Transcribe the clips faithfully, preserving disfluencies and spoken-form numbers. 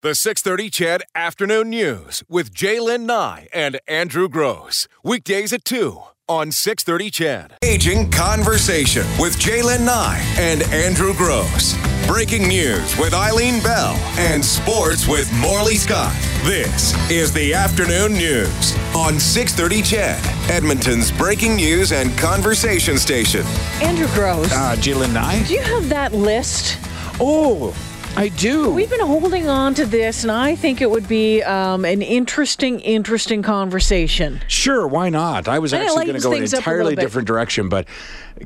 The six thirty C H E D Afternoon News with Jaylen Nye and Andrew Gross. Weekdays at two on six thirty C H E D. Aging Conversation with Jaylen Nye and Andrew Gross. Breaking news with Eileen Bell and sports with Morley Scott. This is the Afternoon News on six thirty C H E D, Edmonton's breaking news and conversation station. Andrew Gross. Uh, Jaylen Nye. Do you have that list? Oh, I do. We've been holding on to this, and I think it would be um, an interesting, interesting conversation. Sure, why not? I was and actually going to go in an entirely different direction, but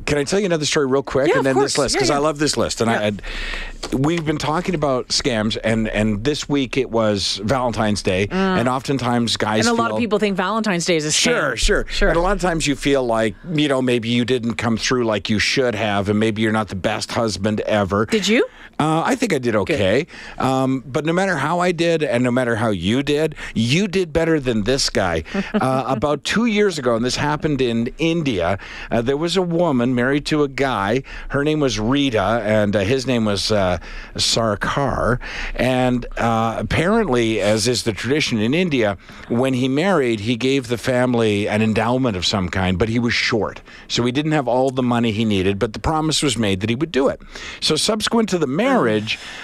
can I tell you another story real quick? Yeah, and then of course. This list, because yeah, yeah. I love this list. And yeah. I, I, we've been talking about scams, and, and this week it was Valentine's Day, mm. and oftentimes guys And a feel, lot of people think Valentine's Day is a scam. Sure, sure, sure. And a lot of times you feel like, you know, maybe you didn't come through like you should have, and maybe you're not the best husband ever. Did you? Uh, I think I did okay. Um, but no matter how I did and no matter how you did, you did better than this guy. Uh, about two years ago, and this happened in India, uh, there was a woman married to a guy. Her name was Rita, and uh, his name was uh, Sarkar. And uh, apparently, as is the tradition in India, when he married, he gave the family an endowment of some kind, but he was short. So he didn't have all the money he needed, but the promise was made that he would do it. So subsequent to the marriage,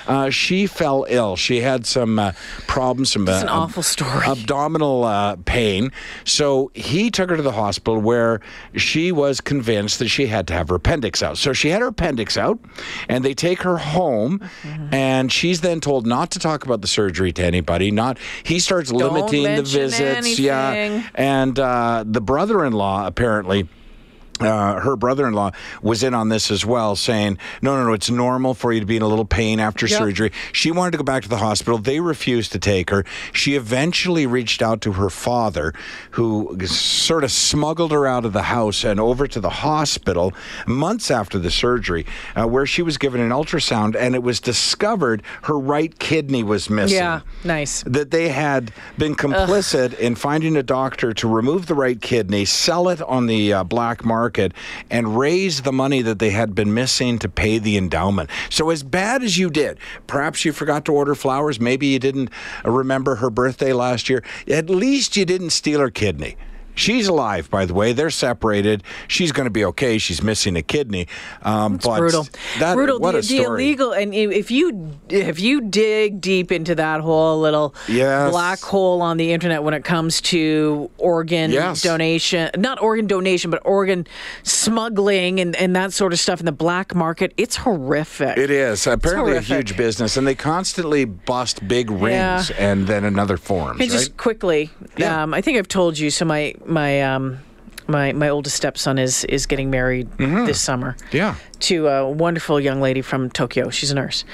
Uh, she fell ill. She had some uh, problems, some uh, an awful story. abdominal uh, pain. So he took her to the hospital where she was convinced that she had to have her appendix out. So she had her appendix out, and they take her home, mm-hmm. and she's then told not to talk about the surgery to anybody. Not he starts Don't limiting the visits. Anything. Yeah, and uh, the brother-in-law apparently. Uh, her brother-in-law was in on this as well, saying, no, no, no, it's normal for you to be in a little pain after yep. surgery. She wanted to go back to the hospital. They refused to take her. She eventually reached out to her father, who sort of smuggled her out of the house and over to the hospital months after the surgery, uh, where she was given an ultrasound, and it was discovered her right kidney was missing. Yeah, nice. That they had been complicit Ugh. in finding a doctor to remove the right kidney, sell it on the uh, black market, and raise the money that they had been missing to pay the endowment. So as bad as you did, perhaps you forgot to order flowers, maybe you didn't remember her birthday last year, at least you didn't steal her kidney. She's alive, by the way. They're separated. She's going to be okay. She's missing a kidney. Um, That's but brutal. That, brutal. What the, a story. The illegal. And if you if you dig deep into that whole little yes. black hole on the internet when it comes to organ yes. donation, not organ donation, but organ smuggling and, and that sort of stuff in the black market, it's horrific. It is. Apparently a huge business. And they constantly bust big rings yeah. and then another forms. And right? Just quickly, yeah. um, I think I've told you, so my... My um, my my oldest stepson is is getting married mm-hmm. this summer. Yeah. To a wonderful young lady from Tokyo. She's a nurse.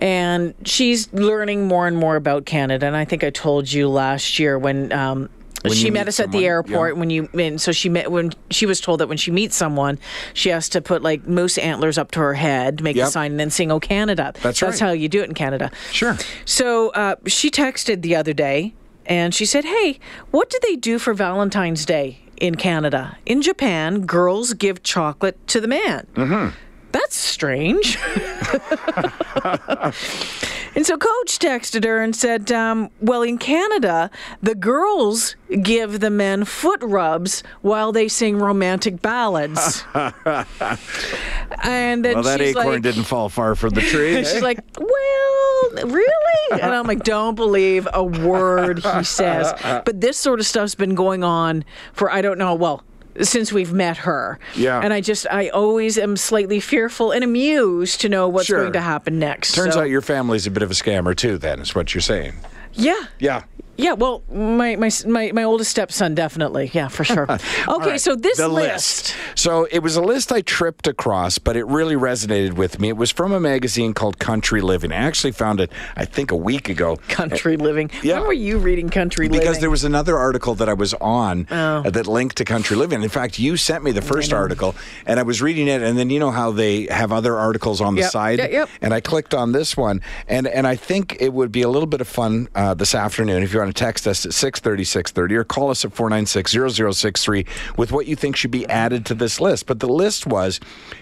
And she's learning more and more about Canada. And I think I told you last year when um, when she met us someone, at the airport. Yeah. When you and so she met when she was told that when she meets someone, she has to put like moose antlers up to her head, make yep. the sign, and then sing "Oh Canada." That's, That's right. That's how you do it in Canada. Sure. So uh, she texted the other day. And she said, hey, what do they do for Valentine's Day in Canada? In Japan, girls give chocolate to the man. Mm-hmm. That's strange. And so Coach texted her and said, um, well, in Canada, the girls give the men foot rubs while they sing romantic ballads. And then well, that she's acorn like, didn't fall far from the tree. She's eh? like, well, really? And I'm like, don't believe a word he says. But this sort of stuff's been going on for, I don't know, well, since we've met her. Yeah. And I just, I always am slightly fearful and amused to know what's sure. going to happen next. Turns so. out your family's a bit of a scammer too, then, is what you're saying. Yeah. Yeah. Yeah, well, my, my my my oldest stepson, definitely. Yeah, for sure. Okay, right. So this list. list. So it was a list I tripped across, but it really resonated with me. It was from a magazine called Country Living. I actually found it, I think, a week ago. Country uh, Living. Yeah. When were you reading Country because Living? Because there was another article that I was on oh. that linked to Country Living. In fact, you sent me the first article, and I was reading it, and then you know how they have other articles on yep. the side? Yep, yep. And I clicked on this one, and, and I think it would be a little bit of fun uh, this afternoon if you want to want to text us at six thirty, six thirty or call us at four nine six, zero zero six three with what you think should be added to this list. But the list was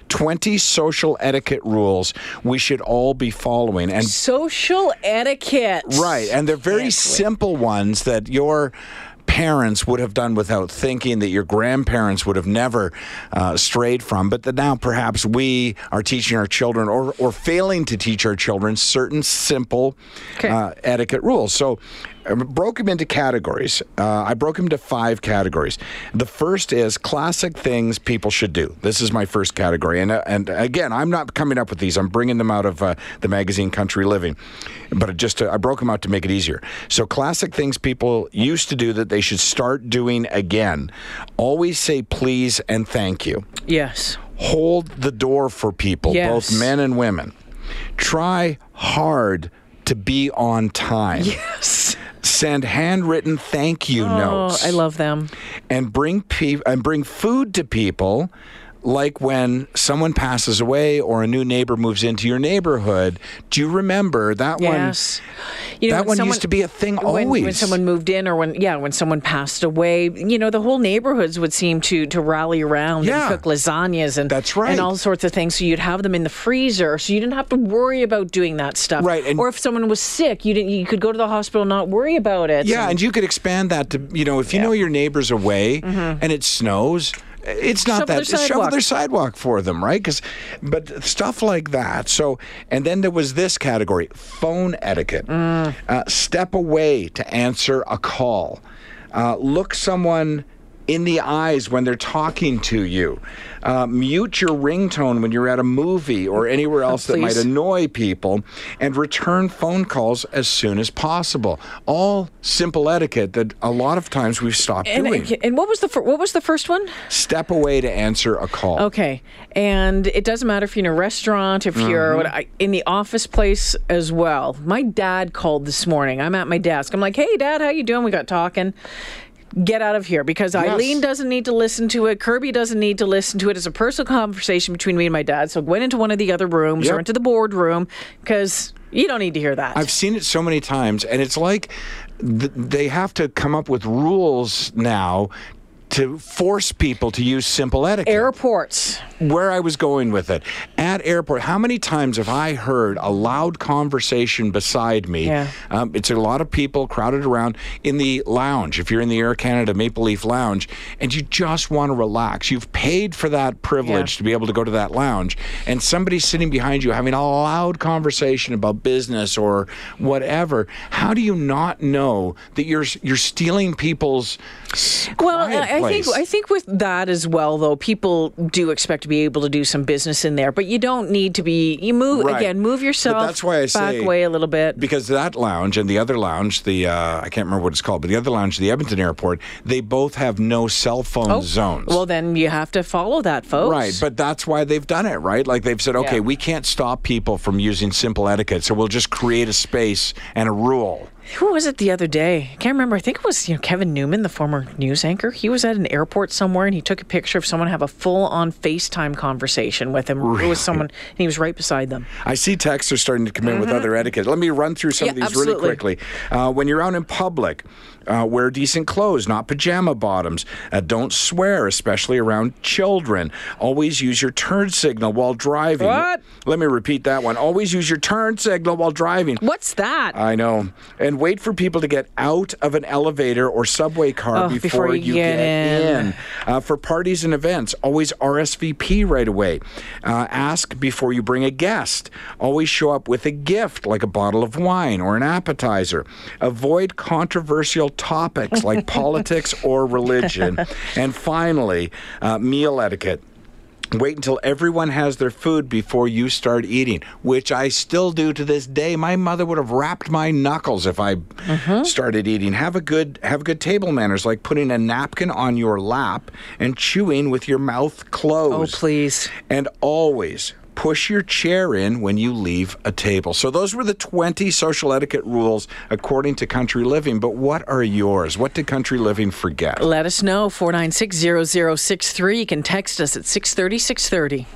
twenty social etiquette rules we should all be following. And social etiquette. Right. And they're very Can't simple wait. ones that your parents would have done without thinking, that your grandparents would have never uh, strayed from, but that now perhaps we are teaching our children or, or failing to teach our children certain simple okay. uh, etiquette rules. So I broke them into categories. Uh, I broke them to five categories. The first is classic things people should do. This is my first category. And uh, and again, I'm not coming up with these. I'm bringing them out of uh, the magazine Country Living. But it just uh, I broke them out to make it easier. So classic things people used to do that they should start doing again. Always say please and thank you. Yes. Hold the door for people, yes. both men and women. Try hard to be on time. Yes. Send handwritten thank you oh, notes. I love them. And bring pe- and bring food to people, like when someone passes away or a new neighbor moves into your neighborhood. Do you remember that yes. one? You know, that one someone, used to be a thing always. When, when someone moved in or when yeah, when someone passed away, you know, the whole neighborhoods would seem to to rally around yeah. and cook lasagnas and that's right. and all sorts of things. So you'd have them in the freezer so you didn't have to worry about doing that stuff. Right. And or if someone was sick, you didn't you could go to the hospital and not worry about it. Yeah, and, and you could expand that to, you know, if you yeah. know your neighbor's away mm-hmm. and it snows, it's not that. Shovel their sidewalk for them, right? Because, but stuff like that. So, and then there was this category, phone etiquette. Mm. Uh, step away to answer a call. Uh, look someone in the eyes when they're talking to you. Uh, mute your ringtone when you're at a movie or anywhere else oh, that might annoy people, and return phone calls as soon as possible. All simple etiquette that a lot of times we've stopped and, doing. And what was the fir- what was the first one? Step away to answer a call. Okay, and it doesn't matter if you're in a restaurant, if you're mm-hmm. in the office place as well. My dad called this morning. I'm at my desk. I'm like, "Hey, Dad, how you doing?" We got talking. Get out of here because yes. Eileen doesn't need to listen to it. Kirby doesn't need to listen to it. It's a personal conversation between me and my dad. So I went into one of the other rooms yep. or into the boardroom because you don't need to hear that. I've seen it so many times, and it's like th- they have to come up with rules now to force people to use simple etiquette. Airports. Where I was going with it. At airport, how many times have I heard a loud conversation beside me? Yeah. Um, it's a lot of people crowded around in the lounge, if you're in the Air Canada Maple Leaf Lounge, and you just want to relax. You've paid for that privilege yeah. to be able to go to that lounge, and somebody's sitting behind you having a loud conversation about business or whatever. How do you not know that you're you're stealing people's well, quiet? I, I think I think with that as well, though, people do expect to be able to do some business in there, but you don't need to be. You move right. again, move yourself. But that's why I say back way a little bit, because that lounge and the other lounge, the uh, I can't remember what it's called, but the other lounge, the Edmonton Airport, they both have no cell phone oh, zones. Well, then you have to follow that, folks. Right, but that's why they've done it, right? Like they've said, okay, yeah. we can't stop people from using simple etiquette, so we'll just create a space and a rule. Who was it the other day? I can't remember. I think it was you know, Kevin Newman, the former news anchor. He was at an airport somewhere, and he took a picture of someone have a full-on FaceTime conversation with him. Really? It was someone, and he was right beside them. I see texts are starting to come in mm-hmm. with other etiquette. Let me run through some yeah, of these absolutely. really quickly. Uh, when you're out in public, uh, wear decent clothes, not pajama bottoms. Uh, don't swear, especially around children. Always use your turn signal while driving. What? Let me repeat that one. Always use your turn signal while driving. What's that? I know. And wait for people to get out of an elevator or subway car oh, before, before you, you get, get in. in. Uh, for parties and events, always R S V P right away. Uh, ask before you bring a guest. Always show up with a gift, like a bottle of wine or an appetizer. Avoid controversial topics like politics or religion. And finally, uh, meal etiquette. Wait until everyone has their food before you start eating, which I still do to this day. My mother would have wrapped my knuckles if I mm-hmm. started eating. Have a good have good table manners, like putting a napkin on your lap and chewing with your mouth closed. Oh, please. And always push your chair in when you leave a table. So those were the twenty social etiquette rules according to Country Living. But what are yours? What did Country Living forget? Let us know. four nine six, zero zero six three. You can text us at six thirty, six thirty.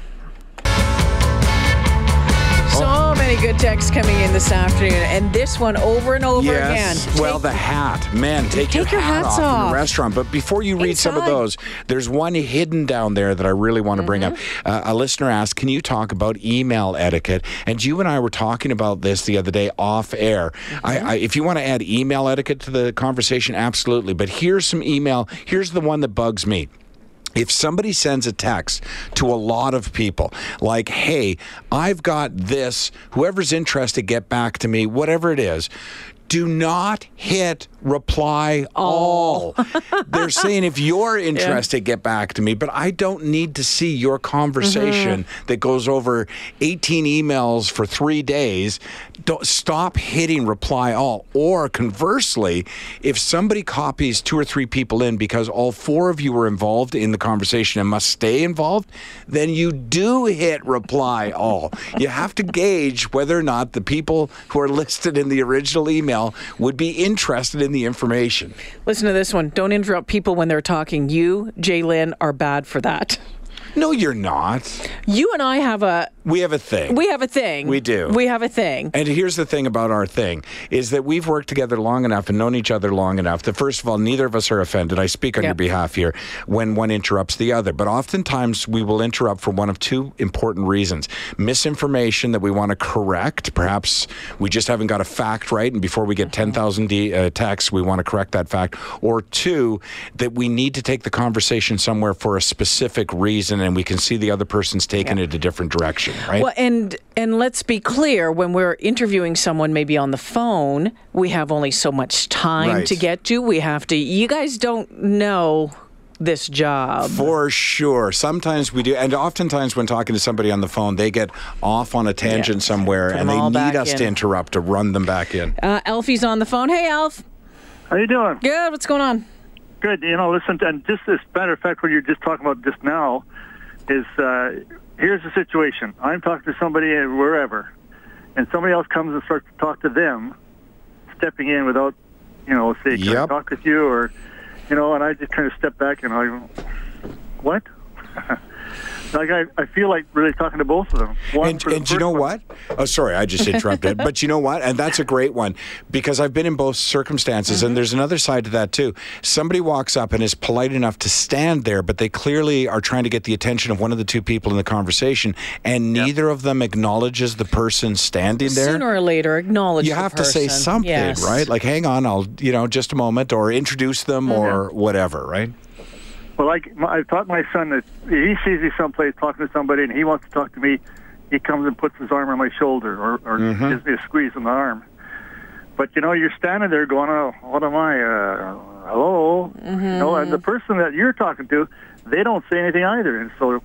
So many many good texts coming in this afternoon, and this one over and over yes. again. Well, take, the hat. Man, take, take your, your hat off, off in the restaurant. But before you read Inside. some of those, there's one hidden down there that I really want to mm-hmm. bring up. Uh, a listener asked, can you talk about email etiquette? And you and I were talking about this the other day off air. Mm-hmm. I, I, if you want to add email etiquette to the conversation, absolutely. But here's some email. Here's the one that bugs me. If somebody sends a text to a lot of people, like, hey, I've got this, whoever's interested, get back to me, whatever it is, do not hit reply all. They're saying, if you're interested, yeah. get back to me, but I don't need to see your conversation mm-hmm. that goes over eighteen emails for three days. Don't stop hitting reply all. Or conversely, if somebody copies two or three people in because all four of you were involved in the conversation and must stay involved, then you do hit reply all. You have to gauge whether or not the people who are listed in the original email would be interested in the information. Listen to this one. Don't interrupt people when they're talking. You, Jay-Lynn, are bad for that. No, you're not. You and I have a... We have a thing. We have a thing. We do. We have a thing. And here's the thing about our thing, is that we've worked together long enough and known each other long enough that, first of all, neither of us are offended. I speak on yep. your behalf here when one interrupts the other. But oftentimes, we will interrupt for one of two important reasons. Misinformation that we want to correct. Perhaps we just haven't got a fact right, and before we get mm-hmm. ten thousand de- uh, texts, we want to correct that fact. Or two, that we need to take the conversation somewhere for a specific reason, and we can see the other person's taking yeah. it a different direction, right? Well, and and let's be clear, when we're interviewing someone maybe on the phone, we have only so much time right. to get to. We have to, you guys don't know this job. For sure. Sometimes we do. And oftentimes when talking to somebody on the phone, they get off on a tangent yeah. somewhere and they need us in. to interrupt to run them back in. Uh, Alfie's on the phone. Hey, Alf. How you doing? Good. What's going on? Good. You know, listen, and just as a matter of fact, what you're just talking about just now, is uh, here's the situation. I'm talking to somebody wherever, and somebody else comes and starts to talk to them, stepping in without, you know, say, can yep. I talk with you? Or, you know, and I just kind of step back and I go, what? Like I, I feel like really talking to both of them. One and and you know one. what? Oh, sorry, I just interrupted. But you know what? And that's a great one, because I've been in both circumstances, mm-hmm. and there's another side to that too. Somebody walks up and is polite enough to stand there, but they clearly are trying to get the attention of one of the two people in the conversation, and neither yep. of them acknowledges the person standing there. Sooner or later, acknowledge. You have the person. to say something, yes. right? Like, hang on, I'll, you know, just a moment, or introduce them, mm-hmm. or whatever, right? Well, I, I've taught my son that if he sees me someplace talking to somebody and he wants to talk to me, he comes and puts his arm on my shoulder or, or mm-hmm. gives me a squeeze on the arm. But, you know, you're standing there going, oh, what am I? Uh, hello? Mm-hmm. You know, and the person that you're talking to, they don't say anything either. And so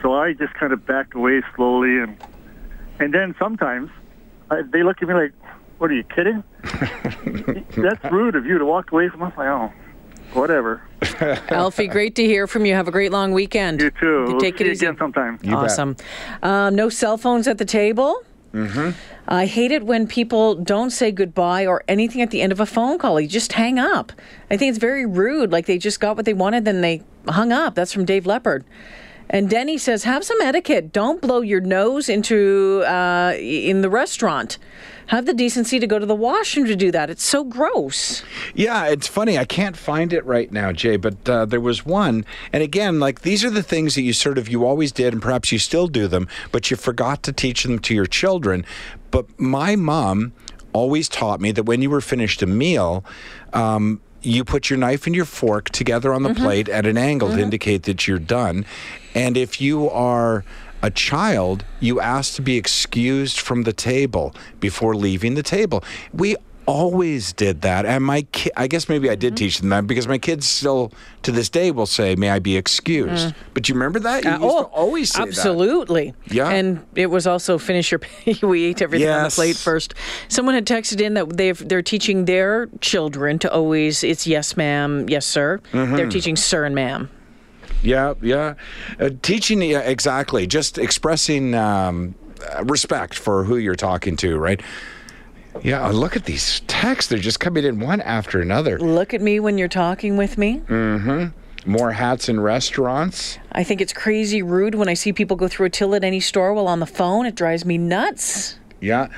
so I just kind of back away slowly. And and then sometimes I, they look at me like, what, are you kidding? That's rude of you to walk away from us. Like, oh, whatever. Alfie, great to hear from you. Have a great long weekend. You too. You take we'll it easy. Again sometime. You awesome. Um, no cell phones at the table. Mm-hmm. I hate it when people don't say goodbye or anything at the end of a phone call. You just hang up. I think it's very rude. Like they just got what they wanted, then they hung up. That's from Dave Leppard. And Denny says, have some etiquette. Don't blow your nose into uh, in the restaurant. Have the decency to go to the washroom to do that. It's so gross. Yeah, it's funny. I can't find it right now, Jay, but uh, there was one. And again, like these are the things that you sort of, you always did, and perhaps you still do them, but you forgot to teach them to your children. But my mom always taught me that when you were finished a meal, um, you put your knife and your fork together on the mm-hmm. plate at an angle mm-hmm. to indicate that you're done. And if you are a child, you ask to be excused from the table before leaving the table. We always did that. And my ki- I guess maybe I did mm-hmm. teach them that, because my kids still to this day will say, may I be excused? Mm. But you remember that? You uh, used oh, to always say absolutely. that. Absolutely. Yeah. And it was also finish your pay. We ate everything yes. on the plate first. Someone had texted in that they've, they're teaching their children to always, it's yes, ma'am, yes, sir. Mm-hmm. They're teaching sir and ma'am. Yeah, yeah. Uh, teaching, yeah, exactly. Just expressing um, respect for who you're talking to, right? Yeah, look at these texts. They're just coming in one after another. Look at me when you're talking with me. Mm-hmm. More hats in restaurants. I think it's crazy rude when I see people go through a till at any store while on the phone. It drives me nuts. Yeah.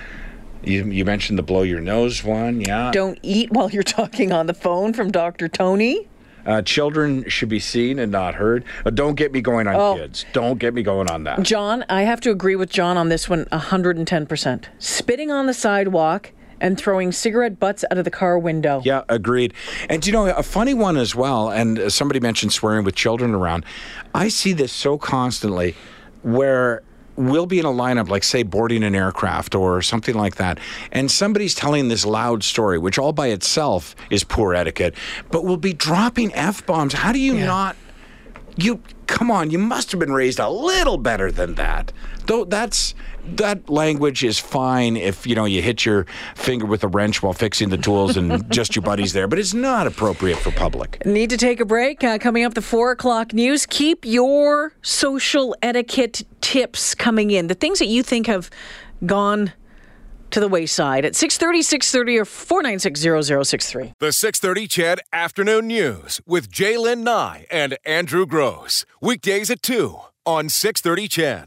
You, you mentioned the blow your nose one, yeah. Don't eat while you're talking on the phone from Doctor Tony. Uh, children should be seen and not heard. Uh, don't get me going on oh. kids. Don't get me going on that. John, I have to agree with John on this one one hundred ten percent. Spitting on the sidewalk and throwing cigarette butts out of the car window. Yeah, agreed. And, you know, a funny one as well, and somebody mentioned swearing with children around. I see this so constantly where we'll be in a lineup, like, say, boarding an aircraft or something like that, and somebody's telling this loud story, which all by itself is poor etiquette, but we'll be dropping F-bombs. How do you yeah. not... You come on, you must have been raised a little better than that. Though that's that language is fine if, you know, you hit your finger with a wrench while fixing the tools and just your buddies there, but it's not appropriate for public. Need to take a break. Uh, coming up, the four o'clock news. Keep your social etiquette tips coming in. The things that you think have gone to the wayside at six thirty, six thirty or four nine six, zero zero six three. The six thirty C H E D Afternoon News with Jay Lynn Nye and Andrew Gross. Weekdays at two on six thirty C H E D.